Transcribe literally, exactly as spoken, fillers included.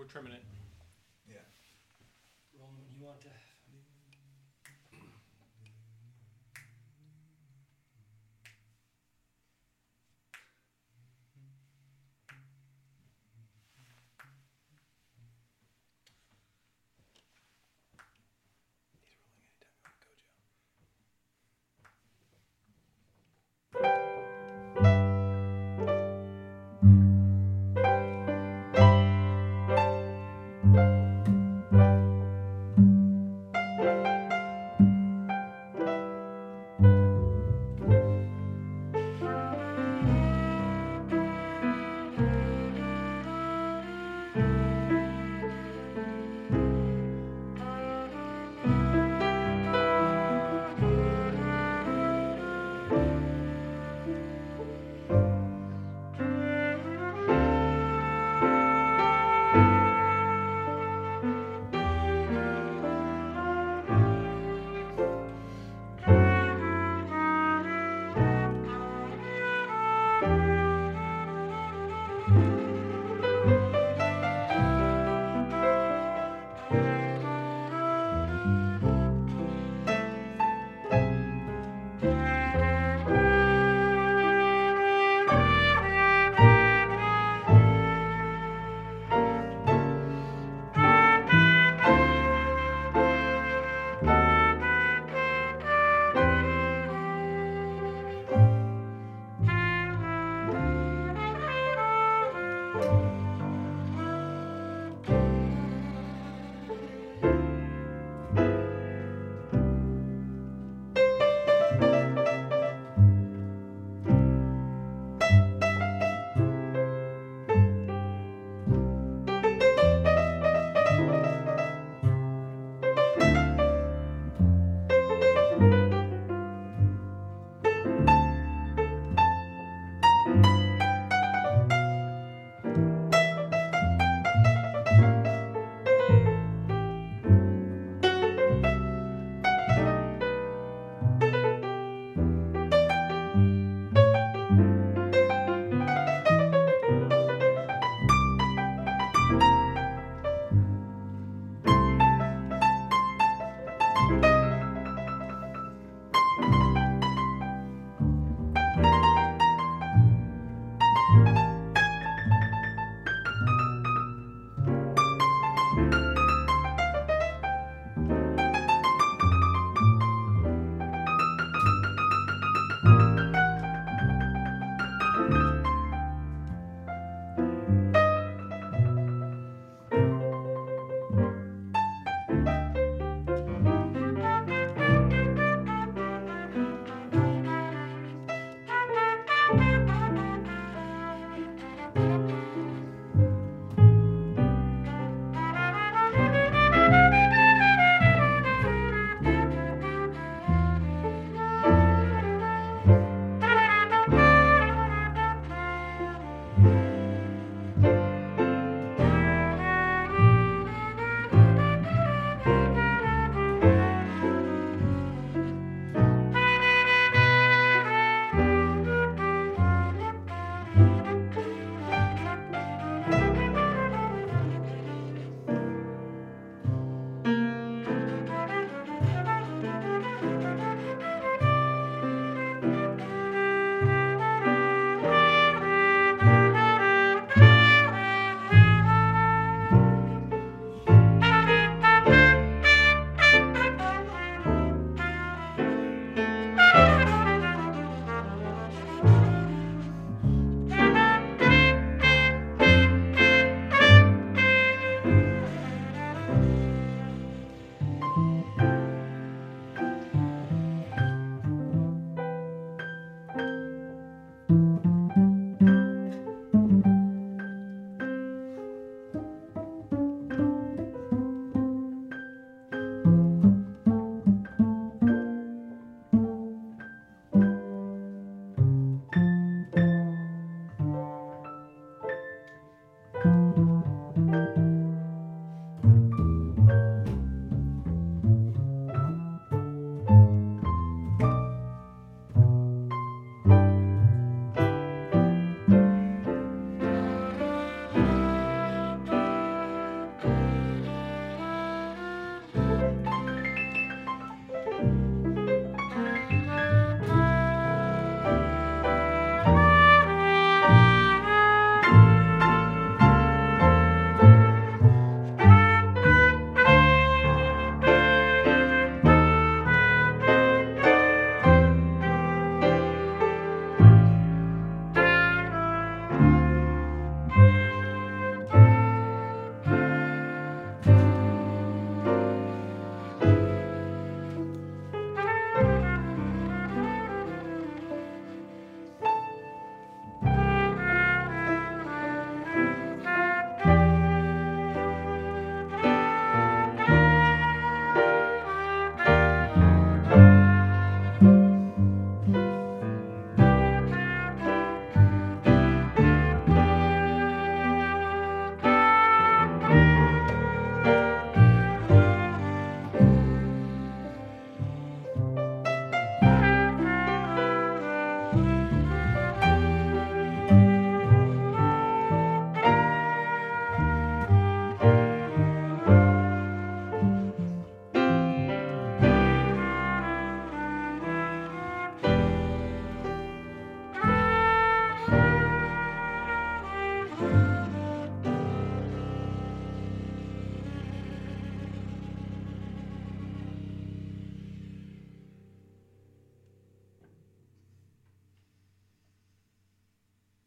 We're trimming it. Yeah. Roland, would you want to? Thank you.